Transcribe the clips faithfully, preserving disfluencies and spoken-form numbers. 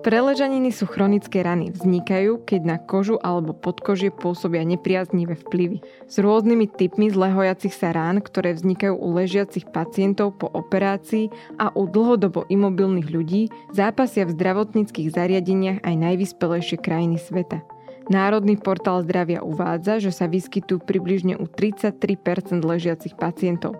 Preležaniny sú chronické rany. Vznikajú, keď na kožu alebo podkožie pôsobia nepriaznivé vplyvy. S rôznymi typmi zlehojacich sa rán, ktoré vznikajú u ležiacich pacientov po operácii a u dlhodobo imobilných ľudí, zápasia v zdravotníckych zariadeniach aj najvyspelejšie krajiny sveta. Národný portál zdravia uvádza, že sa vyskytujú približne u tridsaťtri percent ležiacich pacientov.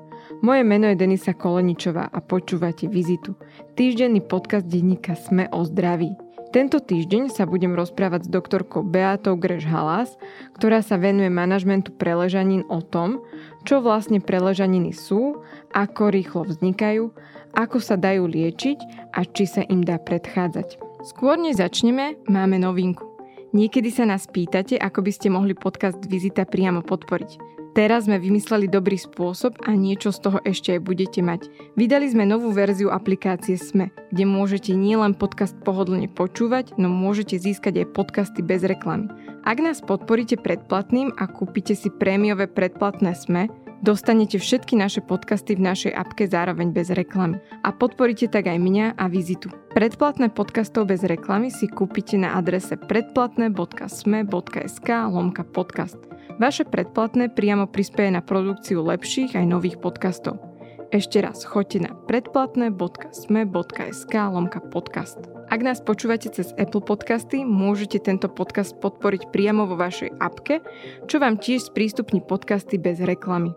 Moje meno je Denisa Koleničová a počúvate Vizitu, týždenný podcast denníka Sme o zdraví. Tento týždeň sa budem rozprávať s doktorkou Beatou Greš-Halás, ktorá sa venuje manažmentu preležanín, o tom, čo vlastne preležaniny sú, ako rýchlo vznikajú, ako sa dajú liečiť a či sa im dá predchádzať. Skôr než začneme, máme novinku. Niekedy sa nás pýtate, ako by ste mohli podcast Vizita priamo podporiť. Teraz sme vymysleli dobrý spôsob a niečo z toho ešte aj budete mať. Vydali sme novú verziu aplikácie Sme, kde môžete nielen podcast pohodlne počúvať, no môžete získať aj podcasty bez reklamy. Ak nás podporíte predplatným a kúpite si prémiové predplatné Sme, dostanete všetky naše podcasty v našej appke zároveň bez reklamy. A podporíte tak aj mňa a Vizitu. Predplatné podcastov bez reklamy si kúpite na adrese predplatné bodka sme bodka es ká lomka podcast. Vaše predplatné priamo prispieje na produkciu lepších aj nových podcastov. Ešte raz, choďte na predplatné bodka sme bodka es ká lomka podcast. Ak nás počúvate cez Apple Podcasty, môžete tento podcast podporiť priamo vo vašej appke, čo vám tiež sprístupní podcasty bez reklamy.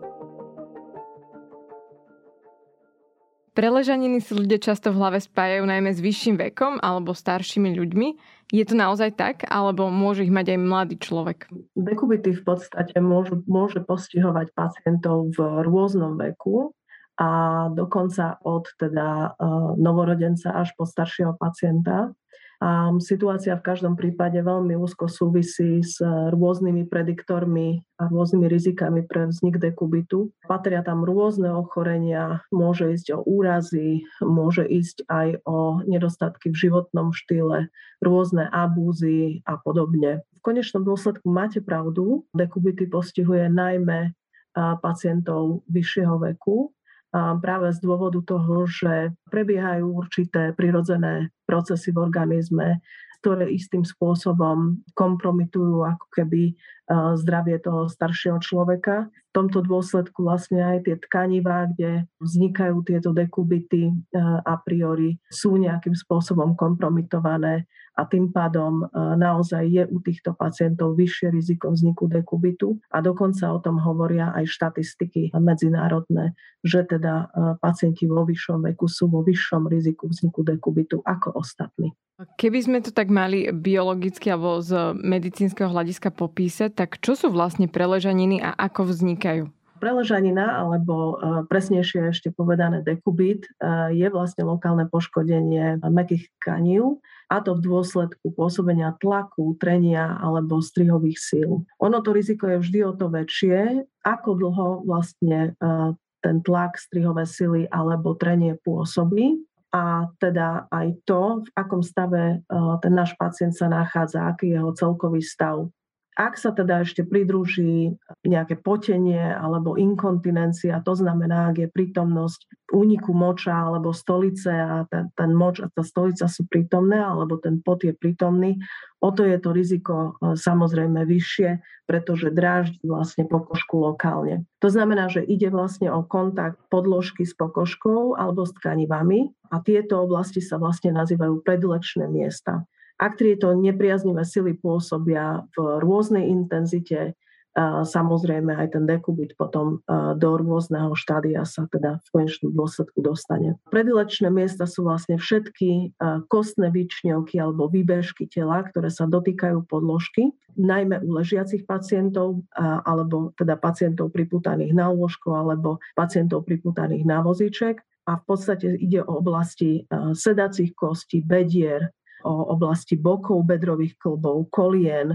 Preležaniny si ľudia často v hlave spájajú najmä s vyšším vekom alebo staršími ľuďmi. Je to naozaj tak, alebo môže ich mať aj mladý človek? Dekubity v podstate môžu, môže postihovať pacientov v rôznom veku a dokonca od teda novorodenca až po staršieho pacienta. A situácia v každom prípade veľmi úzko súvisí s rôznymi prediktormi a rôznymi rizikami pre vznik dekubitu. Patria tam rôzne ochorenia, môže ísť o úrazy, môže ísť aj o nedostatky v životnom štýle, rôzne abúzy a podobne. V konečnom dôsledku máte pravdu, dekubity postihuje najmä pacientov vyššieho veku, práve z dôvodu toho, že prebiehajú určité prirodzené procesy v organizme, ktoré istým spôsobom kompromitujú ako keby zdravie toho staršieho človeka. V tomto dôsledku vlastne aj tie tkanivá, kde vznikajú tieto dekubity, a priori sú nejakým spôsobom kompromitované a tým pádom naozaj je u týchto pacientov vyššie riziko vzniku dekubitu a dokonca o tom hovoria aj štatistiky medzinárodné, že teda pacienti vo vyššom veku sú vo vyššom riziku vzniku dekubitu ako ostatní. Keby sme to tak mali biologicky alebo z medicínskeho hľadiska popísať, tak čo sú vlastne preležaniny a ako vznikajú? Preležanina, alebo presnejšie ešte povedané dekubit, je vlastne lokálne poškodenie mäkkých tkanív, a to v dôsledku pôsobenia tlaku, trenia alebo strihových síl. Ono to riziko je vždy o to väčšie, ako dlho vlastne ten tlak, strihové sily alebo trenie pôsobí, a teda aj to, v akom stave ten náš pacient sa nachádza, aký je jeho celkový stav. Ak sa teda ešte pridruží nejaké potenie alebo inkontinencia, to znamená, ak je prítomnosť úniku moča alebo stolice a ten, ten moč a tá stolica sú prítomné alebo ten pot je prítomný, o to je to riziko samozrejme vyššie, pretože dráždi vlastne pokožku lokálne. To znamená, že ide vlastne o kontakt podložky s pokožkou alebo s tkanivami a tieto oblasti sa vlastne nazývajú predlečné miesta. Ak tieto nepriaznivé sily pôsobia v rôznej intenzite, samozrejme aj ten dekubit potom do rôzneho štádia sa teda v konečnom dôsledku dostane. Predilečné miesta sú vlastne všetky kostné výčňovky alebo výbežky tela, ktoré sa dotýkajú podložky, najmä u ležiacich pacientov alebo teda pacientov priputaných na lôžko alebo pacientov priputaných na vozíček, a v podstate ide o oblasti sedacích kostí, bedier, o oblasti bokov, bedrových kĺbov, kolien,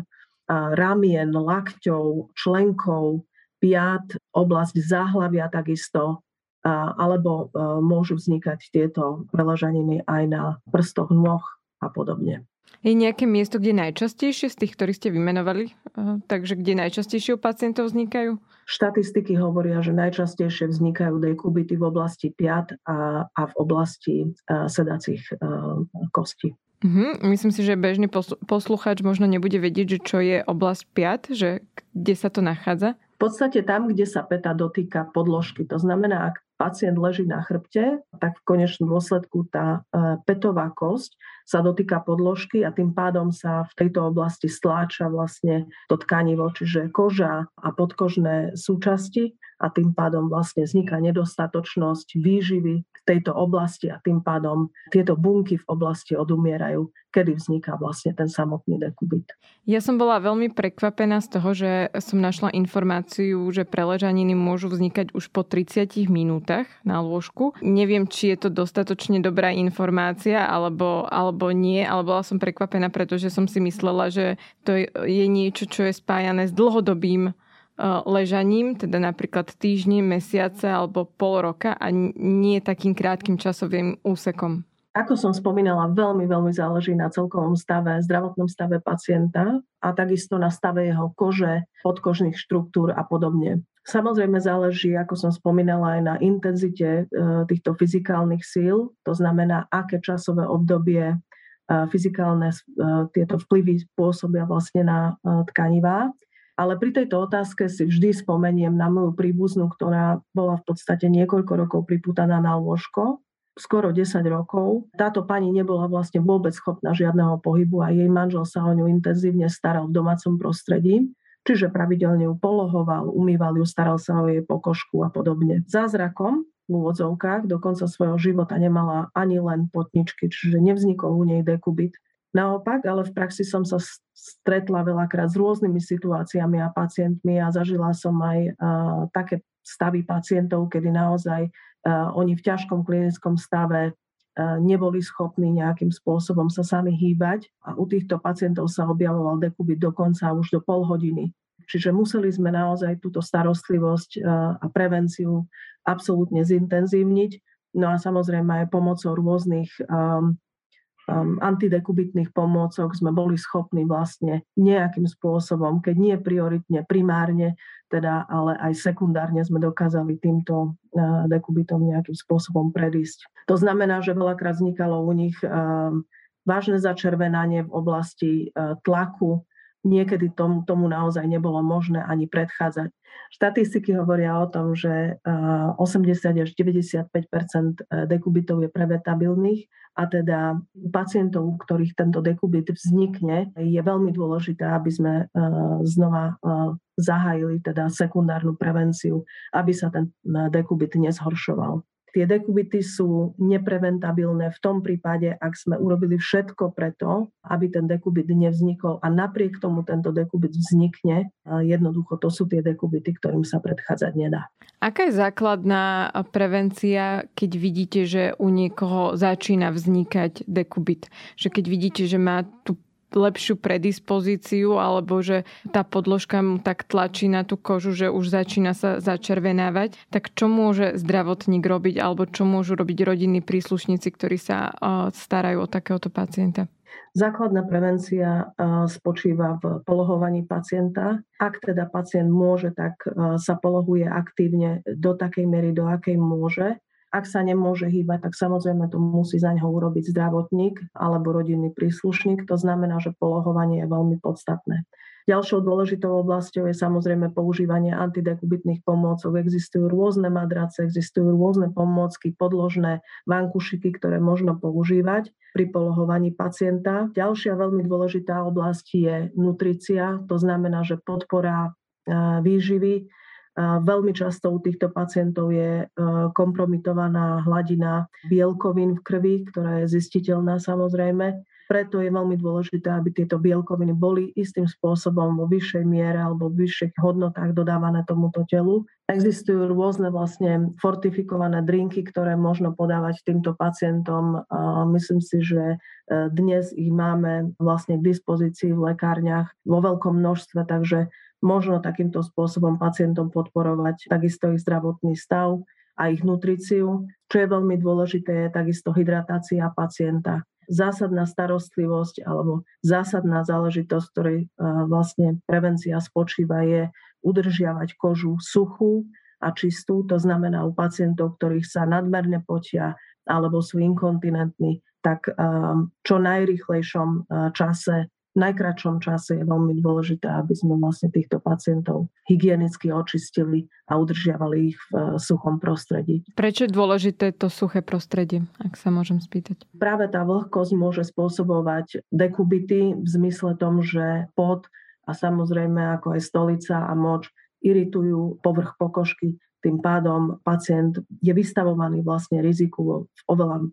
ramien, lakťov, členkov, piat, oblasť záhlavia takisto, alebo môžu vznikať tieto preležaniny aj na prstoch nôh a podobne. Je nejaké miesto, kde najčastejšie z tých, ktorí ste vymenovali, takže kde najčastejšie u pacientov vznikajú? Štatistiky hovoria, že najčastejšie vznikajú dekubity v oblasti piat a, a v oblasti a, sedacích a, kostí. Mhm, myslím si, že bežný poslucháč možno nebude vedieť, že čo je oblasť piat, že kde sa to nachádza? V podstate tam, kde sa päta dotýka podložky. To znamená, ak pacient leží na chrbte, tak v konečnom dôsledku tá pätová kosť sa dotýka podložky a tým pádom sa v tejto oblasti stláča vlastne to tkanivo, čiže koža a podkožné súčasti a tým pádom vlastne vzniká nedostatočnosť výživy v tejto oblasti a tým pádom tieto bunky v oblasti odumierajú, kedy vzniká vlastne ten samotný dekubit. Ja som bola veľmi prekvapená z toho, že som našla informáciu, že preležaniny môžu vznikať už po tridsiatich minútach na lôžku. Neviem, či je to dostatočne dobrá informácia, alebo, alebo nie, ale bola som prekvapená, pretože som si myslela, že to je niečo, čo je spájané s dlhodobým ležaním, teda napríklad týždne, mesiace alebo pol roka a nie takým krátkym časovým úsekom. Ako som spomínala, veľmi, veľmi záleží na celkovom stave, zdravotnom stave pacienta a takisto na stave jeho kože, podkožných štruktúr a podobne. Samozrejme záleží, ako som spomínala, aj na intenzite týchto fyzikálnych síl, to znamená, aké časové obdobie fyzikálne tieto vplyvy pôsobia vlastne na tkanivá. Ale pri tejto otázke si vždy spomeniem na moju príbuznú, ktorá bola v podstate niekoľko rokov pripútaná na lôžko, skoro desať rokov. Táto pani nebola vlastne vôbec schopná žiadneho pohybu a jej manžel sa o ňu intenzívne staral v domácom prostredí, čiže pravidelne ju polohoval, umýval ju, staral sa o jej pokožku a podobne. Zázrakom v úvodzovkách do konca svojho života nemala ani len potničky, čiže nevznikol u nej dekubit. Naopak, ale v praxi som sa stretla veľakrát s rôznymi situáciami a pacientmi a zažila som aj uh, také stavy pacientov, kedy naozaj uh, oni v ťažkom klinickom stave uh, neboli schopní nejakým spôsobom sa sami hýbať a u týchto pacientov sa objavoval dekubit dokonca už do pol hodiny. Čiže museli sme naozaj túto starostlivosť uh, a prevenciu absolútne zintenzívniť. No a samozrejme aj pomocou rôznych um, antidekubitných pomôcok sme boli schopní vlastne nejakým spôsobom, keď nie prioritne, primárne, teda, ale aj sekundárne sme dokázali týmto dekubitom nejakým spôsobom predísť. To znamená, že veľakrát vznikalo u nich vážne začervenanie v oblasti tlaku. Niekedy tomu, tomu naozaj nebolo možné ani predchádzať. Štatistiky hovoria o tom, že osemdesiat až deväťdesiatpäť percent dekubitov je prevetabilných a teda pacientov, u ktorých tento dekubit vznikne, je veľmi dôležité, aby sme znova zahájili teda sekundárnu prevenciu, aby sa ten dekubit nezhoršoval. Tie dekubity sú nepreventabilné v tom prípade, ak sme urobili všetko preto, aby ten dekubit nevznikol a napriek tomu tento dekubit vznikne. Jednoducho to sú tie dekubity, ktorým sa predchádzať nedá. Aká je základná prevencia, keď vidíte, že u niekoho začína vznikať dekubit? Že keď vidíte, že má tú lepšiu predispozíciu alebo že tá podložka mu tak tlačí na tú kožu, že už začína sa začervenávať, tak čo môže zdravotník robiť alebo čo môžu robiť rodinní príslušníci, ktorí sa starajú o takéhoto pacienta? Základná prevencia spočíva v polohovaní pacienta. Ak teda pacient môže, tak sa polohuje aktívne do takej miery, do akej môže. Ak sa nemôže hýbať, tak samozrejme to musí za ňoho urobiť zdravotník alebo rodinný príslušník. To znamená, že polohovanie je veľmi podstatné. Ďalšou dôležitou oblasťou je samozrejme používanie antidekubitných pomôcok. Existujú rôzne madrace, existujú rôzne pomôcky, podložné vankušiky, ktoré možno používať pri polohovaní pacienta. Ďalšia veľmi dôležitá oblasť je nutricia, to znamená, že podpora výživy. Veľmi často u týchto pacientov je kompromitovaná hladina bielkovín v krvi, ktorá je zistiteľná samozrejme. Preto je veľmi dôležité, aby tieto bielkoviny boli istým spôsobom vo vyššej miere alebo v vyšších hodnotách dodávané tomuto telu. Existujú rôzne vlastne fortifikované drinky, ktoré možno podávať týmto pacientom. Myslím si, že dnes ich máme vlastne k dispozícii v lekárniach vo veľkom množstve, takže možno takýmto spôsobom pacientom podporovať takisto ich zdravotný stav a ich nutriciu. Čo je veľmi dôležité, je takisto hydratácia pacienta. zásadná starostlivosť alebo zásadná záležitosť, ktorej vlastne prevencia spočíva, je udržiavať kožu suchú a čistú. To znamená, u pacientov, ktorých sa nadmerne potia alebo sú inkontinentní, tak čo najrýchlejšom čase, v najkratšom čase je veľmi dôležité, aby sme vlastne týchto pacientov hygienicky očistili a udržiavali ich v suchom prostredí. Prečo je dôležité to suché prostredie, ak sa môžem spýtať? Práve tá vlhkosť môže spôsobovať dekubity v zmysle tom, že pot a samozrejme ako aj stolica a moč iritujú povrch pokožky. Tým pádom pacient je vystavovaný vlastne riziku v oveľa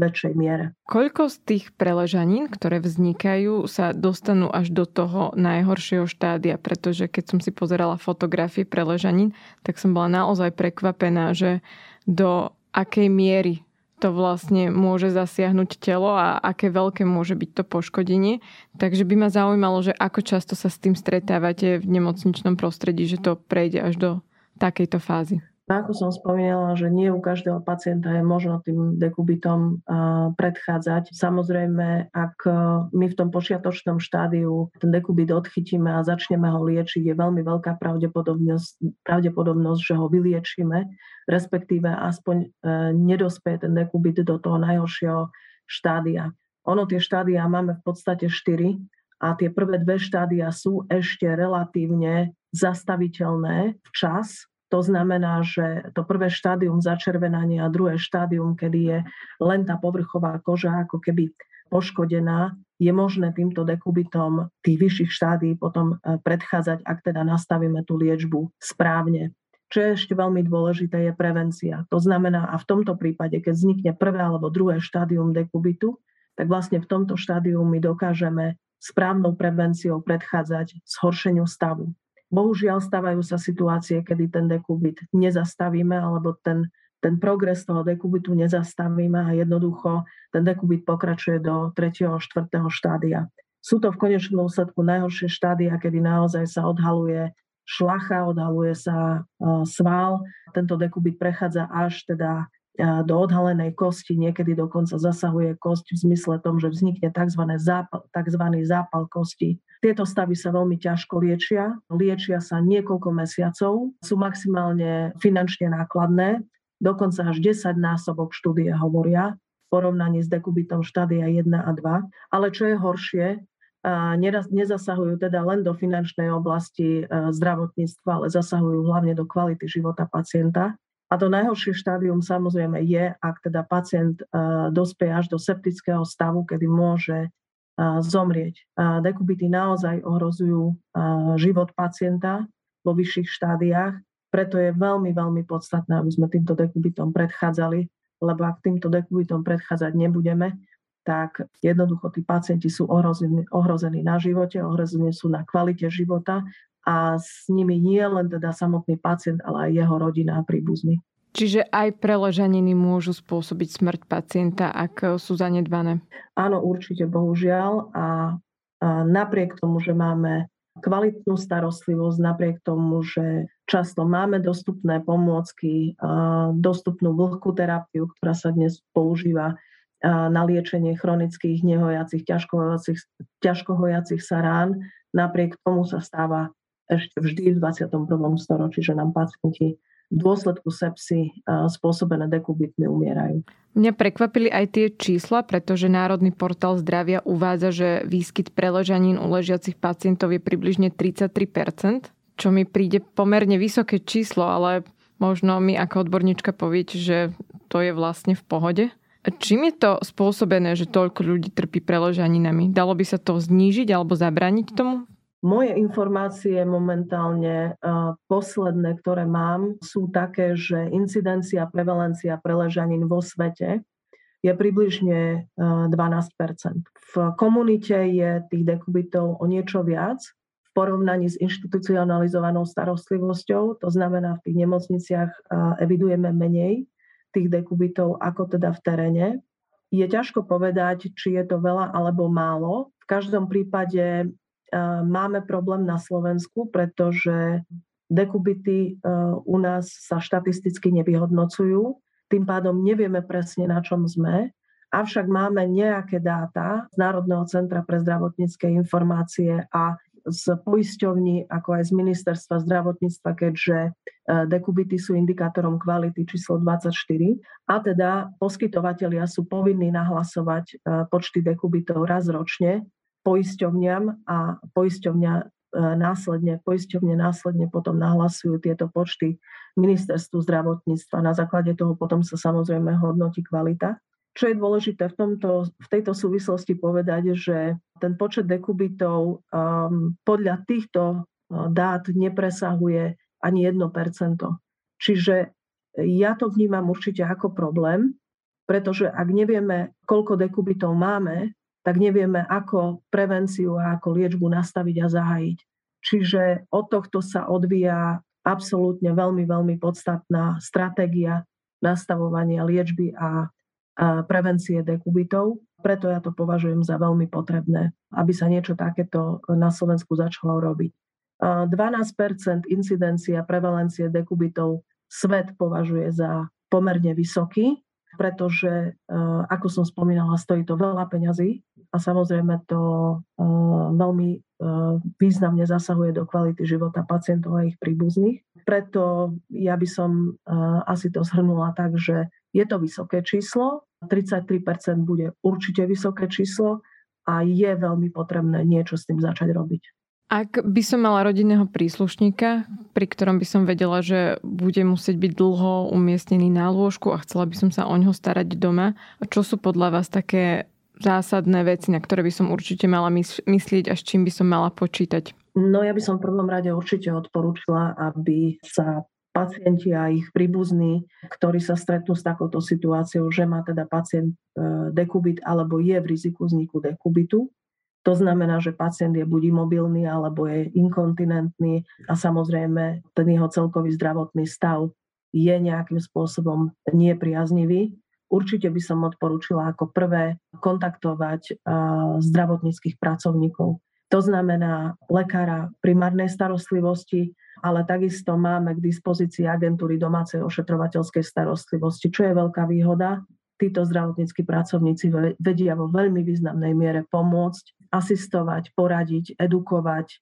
väčšej miere. Koľko z tých preležanín, ktoré vznikajú, sa dostanú až do toho najhoršieho štádia? Pretože keď som si pozerala fotografie preležanín, tak som bola naozaj prekvapená, že do akej miery to vlastne môže zasiahnuť telo a aké veľké môže byť to poškodenie. Takže by ma zaujímalo, že ako často sa s tým stretávate v nemocničnom prostredí, že to prejde až do takejto fázy. Ako som spomínala, že nie u každého pacienta je možno tým dekubitom predchádzať. Samozrejme, ak my v tom počiatočnom štádiu ten dekubit odchytíme a začneme ho liečiť, je veľmi veľká pravdepodobnosť, pravdepodobnosť, že ho vyliečíme, respektíve aspoň nedospeje ten dekubit do toho najhoršieho štádia. Ono tie štádia máme v podstate štyri a tie prvé dve štádia sú ešte relatívne zastaviteľné včas. To znamená, že to prvé štádium začervenania a druhé štádium, kedy je len tá povrchová koža ako keby poškodená, je možné týmto dekubitom tých vyšších štádií potom predchádzať, ak teda nastavíme tú liečbu správne. Čo je ešte veľmi dôležité, je prevencia. To znamená, a v tomto prípade, keď vznikne prvé alebo druhé štádium dekubitu, tak vlastne v tomto štádiu my dokážeme správnou prevenciou predchádzať zhoršeniu stavu. Bohužiaľ stávajú sa situácie, kedy ten dekubit nezastavíme alebo ten, ten progres toho dekubitu nezastavíme a jednoducho ten dekubit pokračuje do tretieho, štvrtého štádia. Sú to v konečnom dôsledku najhoršie štádia, kedy naozaj sa odhaluje šlacha, odhaluje sa sval. Tento dekubit prechádza až teda do odhalenej kosti, niekedy dokonca zasahuje kosť v zmysle tom, že vznikne tzv. zápal, tzv. zápal kosti. Tieto stavy sa veľmi ťažko liečia. Liečia sa niekoľko mesiacov, sú maximálne finančne nákladné, dokonca až desaťnásobok štúdie hovoria v porovnaní s dekubitom štádia jeden a dva. Ale čo je horšie, nezasahujú teda len do finančnej oblasti zdravotníctva, ale zasahujú hlavne do kvality života pacienta. A to najhoršie štádium samozrejme je, ak teda pacient dospeje až do septického stavu, kedy môže zomrieť. Dekubity naozaj ohrozujú život pacienta vo vyšších štádiách, preto je veľmi, veľmi podstatné, aby sme týmto dekubitom predchádzali, lebo ak týmto dekubitom predchádzať nebudeme, tak jednoducho tí pacienti sú ohrození, ohrození na živote, ohrození sú na kvalite života, a s nimi nie len teda samotný pacient, ale aj jeho rodina a príbuzní. Čiže aj preležaniny môžu spôsobiť smrť pacienta, ak sú zanedbané? Áno, určite, bohužiaľ. A, a napriek tomu, že máme kvalitnú starostlivosť, napriek tomu, že často máme dostupné pomôcky, dostupnú vlhkú terapiu, ktorá sa dnes používa na liečenie chronických, nehojacích, ťažkohojacích, ťažkohojacích sa rán, napriek tomu sa stáva ešte vždy v dvadsiatom prvom storočí, že nám pacienti v dôsledku sepsy spôsobené dekubitmi umierajú. Mňa prekvapili aj tie čísla, pretože Národný portál zdravia uvádza, že výskyt preležanín u ležiacich pacientov je približne tridsaťtri percent, čo mi príde pomerne vysoké číslo, ale možno mi ako odborníčka poviete, že to je vlastne v pohode. Čím je to spôsobené, že toľko ľudí trpí preležaninami? Dalo by sa to znížiť alebo zabrániť tomu? Moje informácie momentálne uh, posledné, ktoré mám, sú také, že incidencia, prevalencia preležanín vo svete je približne uh, dvanásť percent. V komunite je tých dekubitov o niečo viac v porovnaní s inštitucionalizovanou starostlivosťou, to znamená, v tých nemocniciach uh, evidujeme menej tých dekubitov ako teda v teréne. Je ťažko povedať, či je to veľa alebo málo. V každom prípade máme problém na Slovensku, pretože dekubity u nás sa štatisticky nevyhodnocujú. Tým pádom nevieme presne, na čom sme. Avšak máme nejaké dáta z Národného centra pre zdravotnícke informácie a z poisťovní, ako aj z Ministerstva zdravotníctva, keďže dekubity sú indikátorom kvality číslo dvadsaťštyri a teda poskytovatelia sú povinní nahlasovať počty dekubitov raz ročne poisťovňam a poisťovňa následne, poisťovne následne potom nahlasujú tieto počty Ministerstvu zdravotníctva. Na základe toho potom sa samozrejme hodnotí kvalita. Čo je dôležité v, tomto, v tejto súvislosti povedať, že ten počet dekubitov um, podľa týchto dát nepresahuje ani jedno percento. Čiže ja to vnímam určite ako problém, pretože ak nevieme, koľko dekubitov máme, tak nevieme, ako prevenciu a ako liečbu nastaviť a zahájiť. Čiže od tohto sa odvíja absolútne veľmi, veľmi podstatná stratégia nastavovania liečby a prevencie dekubitov. Preto ja to považujem za veľmi potrebné, aby sa niečo takéto na Slovensku začalo robiť. dvanásť percent incidencia prevalencie dekubitov svet považuje za pomerne vysoký, pretože, ako som spomínala, stojí to veľa peňazí a samozrejme to veľmi významne zasahuje do kvality života pacientov a ich príbuzných. Preto ja by som asi to zhrnula tak, že je to vysoké číslo, tridsaťtri percent bude určite vysoké číslo a je veľmi potrebné niečo s tým začať robiť. Ak by som mala rodinného príslušníka, pri ktorom by som vedela, že bude musieť byť dlho umiestnený na lôžku a chcela by som sa o ňoho starať doma, čo sú podľa vás také zásadné veci, na ktoré by som určite mala myslieť a s čím by som mala počítať? No ja by som v prvom rade určite odporúčila, aby sa pacienti a ich príbuzní, ktorí sa stretnú s takouto situáciou, že má teda pacient dekubit alebo je v riziku vzniku dekubitu. To znamená, že pacient je buď imobilný alebo je inkontinentný a samozrejme ten jeho celkový zdravotný stav je nejakým spôsobom nepriaznivý. Určite by som odporúčila ako prvé kontaktovať zdravotníckych pracovníkov. To znamená lekára primárnej starostlivosti, ale takisto máme k dispozícii agentúry domácej ošetrovateľskej starostlivosti, čo je veľká výhoda. Títo zdravotníckí pracovníci vedia vo veľmi významnej miere pomôcť, asistovať, poradiť, edukovať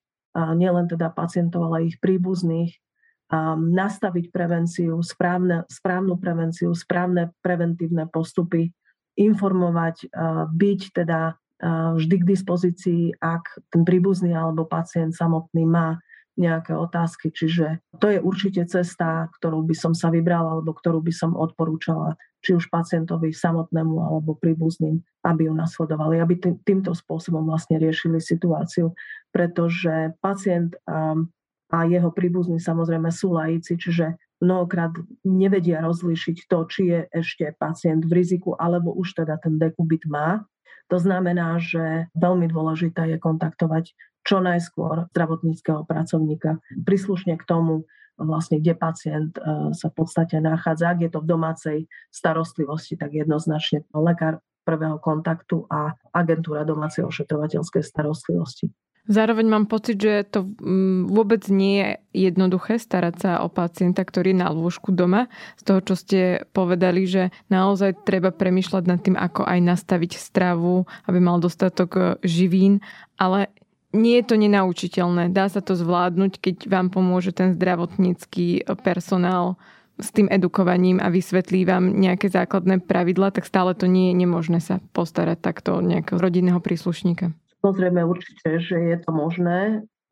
nielen teda pacientov, ale ich príbuzných, nastaviť prevenciu, správne, správnu prevenciu, správne preventívne postupy, informovať, byť teda vždy k dispozícii, ak ten príbuzný alebo pacient samotný má nejaké otázky. Čiže to je určite cesta, ktorú by som sa vybrala alebo ktorú by som odporúčala či už pacientovi samotnému alebo príbuzným, aby ju nasledovali, aby tý, týmto spôsobom vlastne riešili situáciu, pretože pacient a, a jeho príbuzní samozrejme sú laici, čiže mnohokrát nevedia rozlíšiť to, či je ešte pacient v riziku alebo už teda ten dekubit má. To znamená, že veľmi dôležité je kontaktovať čo najskôr zdravotníckeho pracovníka, príslušne k tomu, vlastne, kde pacient sa v podstate nachádza. Ak je to v domácej starostlivosti, tak jednoznačne lekár prvého kontaktu a agentúra domácej ošetrovateľskej starostlivosti. Zároveň mám pocit, že to vôbec nie je jednoduché starať sa o pacienta, ktorý je na lôžku doma. Z toho, čo ste povedali, že naozaj treba premýšľať nad tým, ako aj nastaviť stravu, aby mal dostatok živín, ale nie je to nenaučiteľné. Dá sa to zvládnuť, keď vám pomôže ten zdravotnícky personál s tým edukovaním a vysvetlí vám nejaké základné pravidlá, tak stále to nie je nemožné sa postarať takto o nejakého rodinného príslušníka. Samozrejme určite, že je to možné.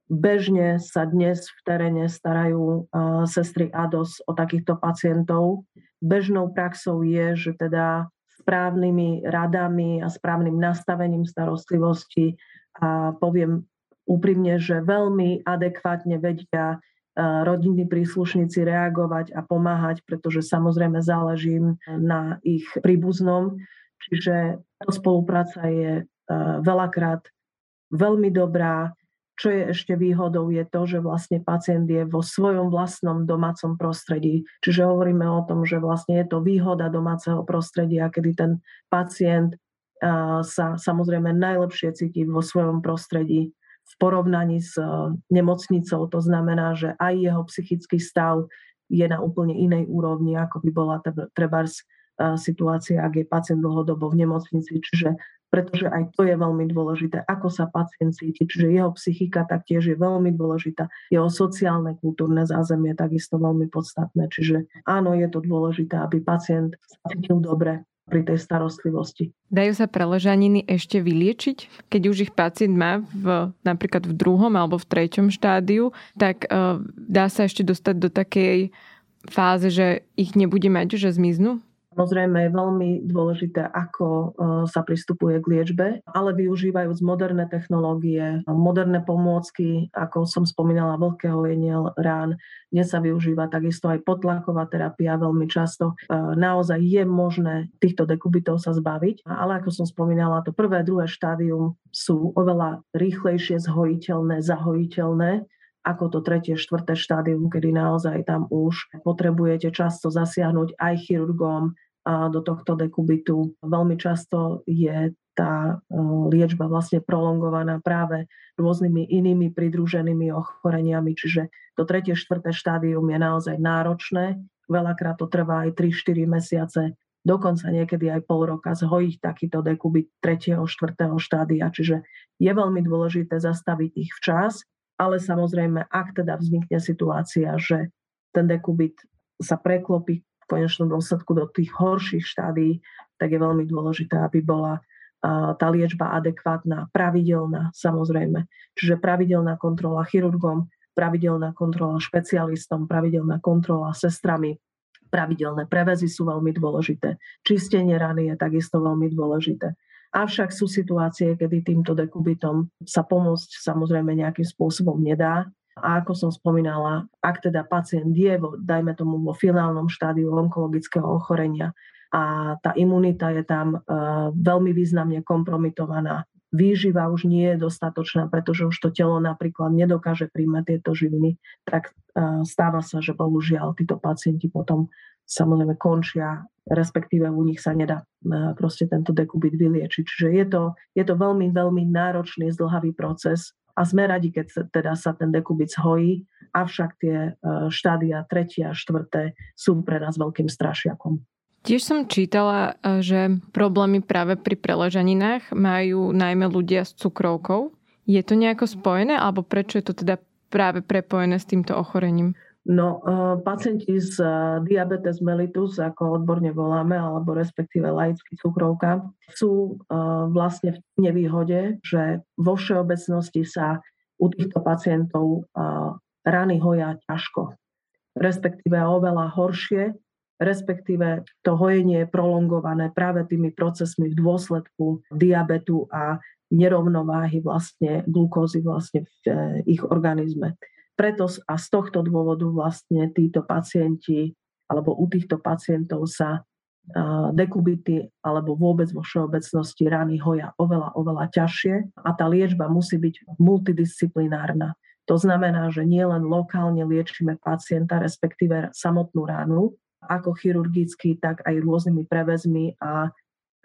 Bežne sa dnes v teréne starajú sestry á dé o es o takýchto pacientov. Bežnou praxou je, že teda správnymi radami a správnym nastavením starostlivosti a poviem úprimne, že veľmi adekvátne vedia rodinní príslušníci reagovať a pomáhať, pretože samozrejme záleží na ich príbuznom. Čiže spolupráca je veľakrát veľmi dobrá. Čo je ešte výhodou je to, že vlastne pacient je vo svojom vlastnom domácom prostredí. Čiže hovoríme o tom, že vlastne je to výhoda domáceho prostredia, kedy ten pacient sa samozrejme najlepšie cíti vo svojom prostredí v porovnaní s nemocnicou. To znamená, že aj jeho psychický stav je na úplne inej úrovni, ako by bola trebárs situácie, ak je pacient dlhodobo v nemocnici, čiže pretože aj to je veľmi dôležité, ako sa pacient cíti, čiže jeho psychika taktiež je veľmi dôležitá, jeho sociálne, kultúrne zázemie takisto veľmi podstatné, čiže áno, je to dôležité, aby pacient sa cítil dobre pri tej starostlivosti. Dajú sa preležaniny ešte vyliečiť? Keď už ich pacient má v, napríklad v druhom alebo v treťom štádiu, tak e, dá sa ešte dostať do takej fáze, že ich nebude mať, že zmiznú? Samozrejme je veľmi dôležité, ako sa pristupuje k liečbe, ale využívajúc moderné technológie, moderné pomôcky, ako som spomínala, vlhké hojenie rán, dnes sa využíva takisto aj potlaková terapia veľmi často. Naozaj je možné týchto dekubitov sa zbaviť, ale ako som spomínala, to prvé, druhé štádium sú oveľa rýchlejšie zhojiteľné, zahojiteľné, ako to tretie, štvrté štádium, kedy naozaj tam už potrebujete často zasiahnuť aj chirurgom do tohto dekubitu. Veľmi často je tá liečba vlastne prolongovaná práve rôznymi inými pridruženými ochoreniami, čiže to tretie, štvrté štádium je naozaj náročné. Veľakrát to trvá aj tri štyri mesiace, dokonca niekedy aj pol roka zhojiť takýto dekubit tretieho, štvrtého štádia, čiže je veľmi dôležité zastaviť ich včas. Ale samozrejme, ak teda vznikne situácia, že ten dekubit sa preklopí v konečnom dôsledku do tých horších štádií, tak je veľmi dôležité, aby bola tá liečba adekvátna, pravidelná samozrejme. Čiže pravidelná kontrola chirurgom, pravidelná kontrola špecialistom, pravidelná kontrola sestrami, pravidelné prevezy sú veľmi dôležité. Čistenie rany je takisto veľmi dôležité. Avšak sú situácie, kedy týmto dekubitom sa pomôcť samozrejme nejakým spôsobom nedá. A ako som spomínala, ak teda pacient je, dajme tomu, vo finálnom štádiu onkologického ochorenia a tá imunita je tam e, veľmi významne kompromitovaná, výživa už nie je dostatočná, pretože už to telo napríklad nedokáže príjmať tieto živiny, tak e, stáva sa, že bohužiaľ títo pacienti potom samozrejme končia, respektíve u nich sa nedá proste tento dekubit vyliečiť. Čiže je to, je to veľmi, veľmi náročný, zdlhavý proces a sme radi, keď sa, teda sa ten dekubit zhojí, avšak tie štádia tretie a štvrté sú pre nás veľkým strašiakom. Tiež som čítala, že problémy práve pri preležaninách majú najmä ľudia s cukrovkou. Je to nejako spojené, alebo prečo je to teda práve prepojené s týmto ochorením? No, pacienti s diabetes mellitus, ako odborne voláme, alebo respektíve laicky cukrovka, sú vlastne v nevýhode, že vo všeobecnosti sa u týchto pacientov rany hoja ťažko, respektíve oveľa horšie, respektíve to hojenie je prolongované práve tými procesmi v dôsledku diabetu a nerovnováhy vlastne glukózy vlastne v ich organizme. Preto a z tohto dôvodu vlastne títo pacienti, alebo u týchto pacientov sa dekubity alebo vôbec vo všeobecnosti rany hoja oveľa, oveľa ťažšie a tá liečba musí byť multidisciplinárna. To znamená, že nielen lokálne liečíme pacienta, respektíve samotnú ránu, ako chirurgicky, tak aj rôznymi prevezmi a,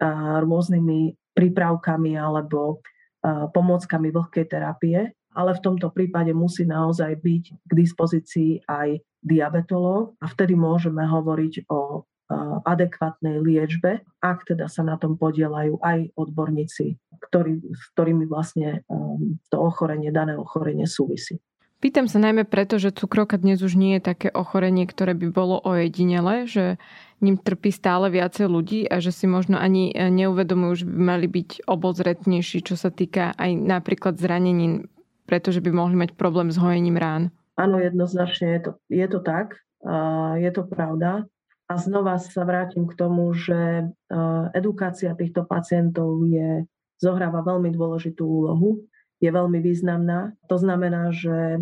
a rôznymi prípravkami alebo a, pomockami vlhkej terapie, ale v tomto prípade musí naozaj byť k dispozícii aj diabetológ a vtedy môžeme hovoriť o adekvátnej liečbe, ak teda sa na tom podielajú aj odborníci, ktorý, s ktorými vlastne to ochorenie, dané ochorenie súvisí. Pýtam sa najmä preto, že cukrovka dnes už nie je také ochorenie, ktoré by bolo ojedinelé, že ním trpí stále viacej ľudí a že si možno ani neuvedomujú, že by mali byť obozretnejší, čo sa týka aj napríklad zranenín, pretože by mohli mať problém s hojením rán. Áno, jednoznačne je to, je to tak, je to pravda. A znova sa vrátim k tomu, že edukácia týchto pacientov je, zohráva veľmi dôležitú úlohu, je veľmi významná. To znamená, že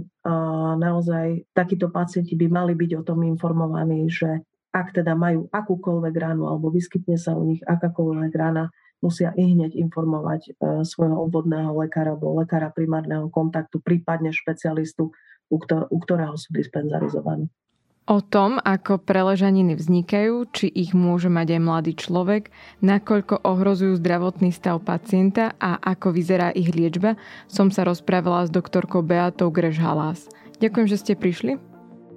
naozaj takíto pacienti by mali byť o tom informovaní, že ak teda majú akúkoľvek ránu alebo vyskytne sa u nich akákoľvek rána, musia i hneď informovať svojho obvodného lekára alebo lekára primárneho kontaktu, prípadne špecialistu, u ktorého sú dispenzarizovaní. O tom, ako preležaniny vznikajú, či ich môže mať aj mladý človek, nakoľko ohrozujú zdravotný stav pacienta a ako vyzerá ich liečba, som sa rozprávala s doktorkou Beatou Greš-Halás. Ďakujem, že ste prišli.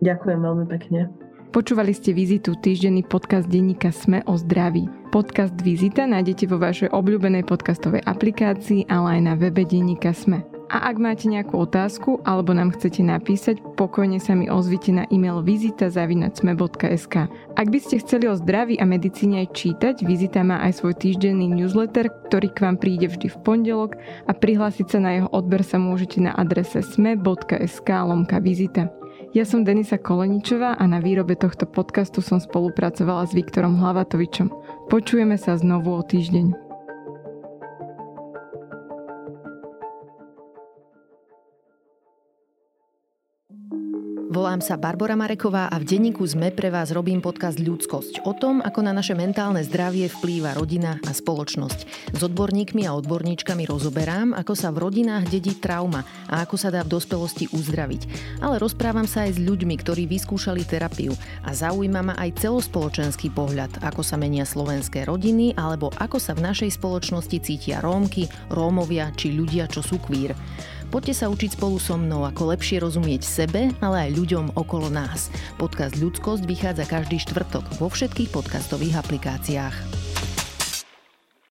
Ďakujem veľmi pekne. Počúvali ste Vizitu, týždenný podcast denníka SME o zdraví. Podcast Vizita nájdete vo vašej obľúbenej podcastovej aplikácii, ale aj na webe denníka SME. A ak máte nejakú otázku alebo nám chcete napísať, pokojne sa mi ozvite na e-mail vizita zavináč sme bodka es ká. Ak by ste chceli o zdraví a medicíne aj čítať, Vizita má aj svoj týždenný newsletter, ktorý k vám príde vždy v pondelok a prihlásiť sa na jeho odber sa môžete na adrese sme bodka es ká lomka vizita. Ja som Denisa Koleničová a na výrobe tohto podcastu som spolupracovala s Viktorom Hlavatovičom. Počujeme sa znovu o týždeň. Volám sa Barbora Mareková a v denníku SME pre vás robím podcast Ľudskosť o tom, ako na naše mentálne zdravie vplýva rodina a spoločnosť. S odborníkmi a odborníčkami rozoberám, ako sa v rodinách dedí trauma a ako sa dá v dospelosti uzdraviť. Ale rozprávam sa aj s ľuďmi, ktorí vyskúšali terapiu a zaujíma ma aj celospoločenský pohľad, ako sa menia slovenské rodiny alebo ako sa v našej spoločnosti cítia Rómky, Rómovia či ľudia, čo sú kvír. Poďte sa učiť spolu so mnou, ako lepšie rozumieť sebe, ale aj ľuďom okolo nás. Podcast Ľudskosť vychádza každý štvrtok vo všetkých podcastových aplikáciách.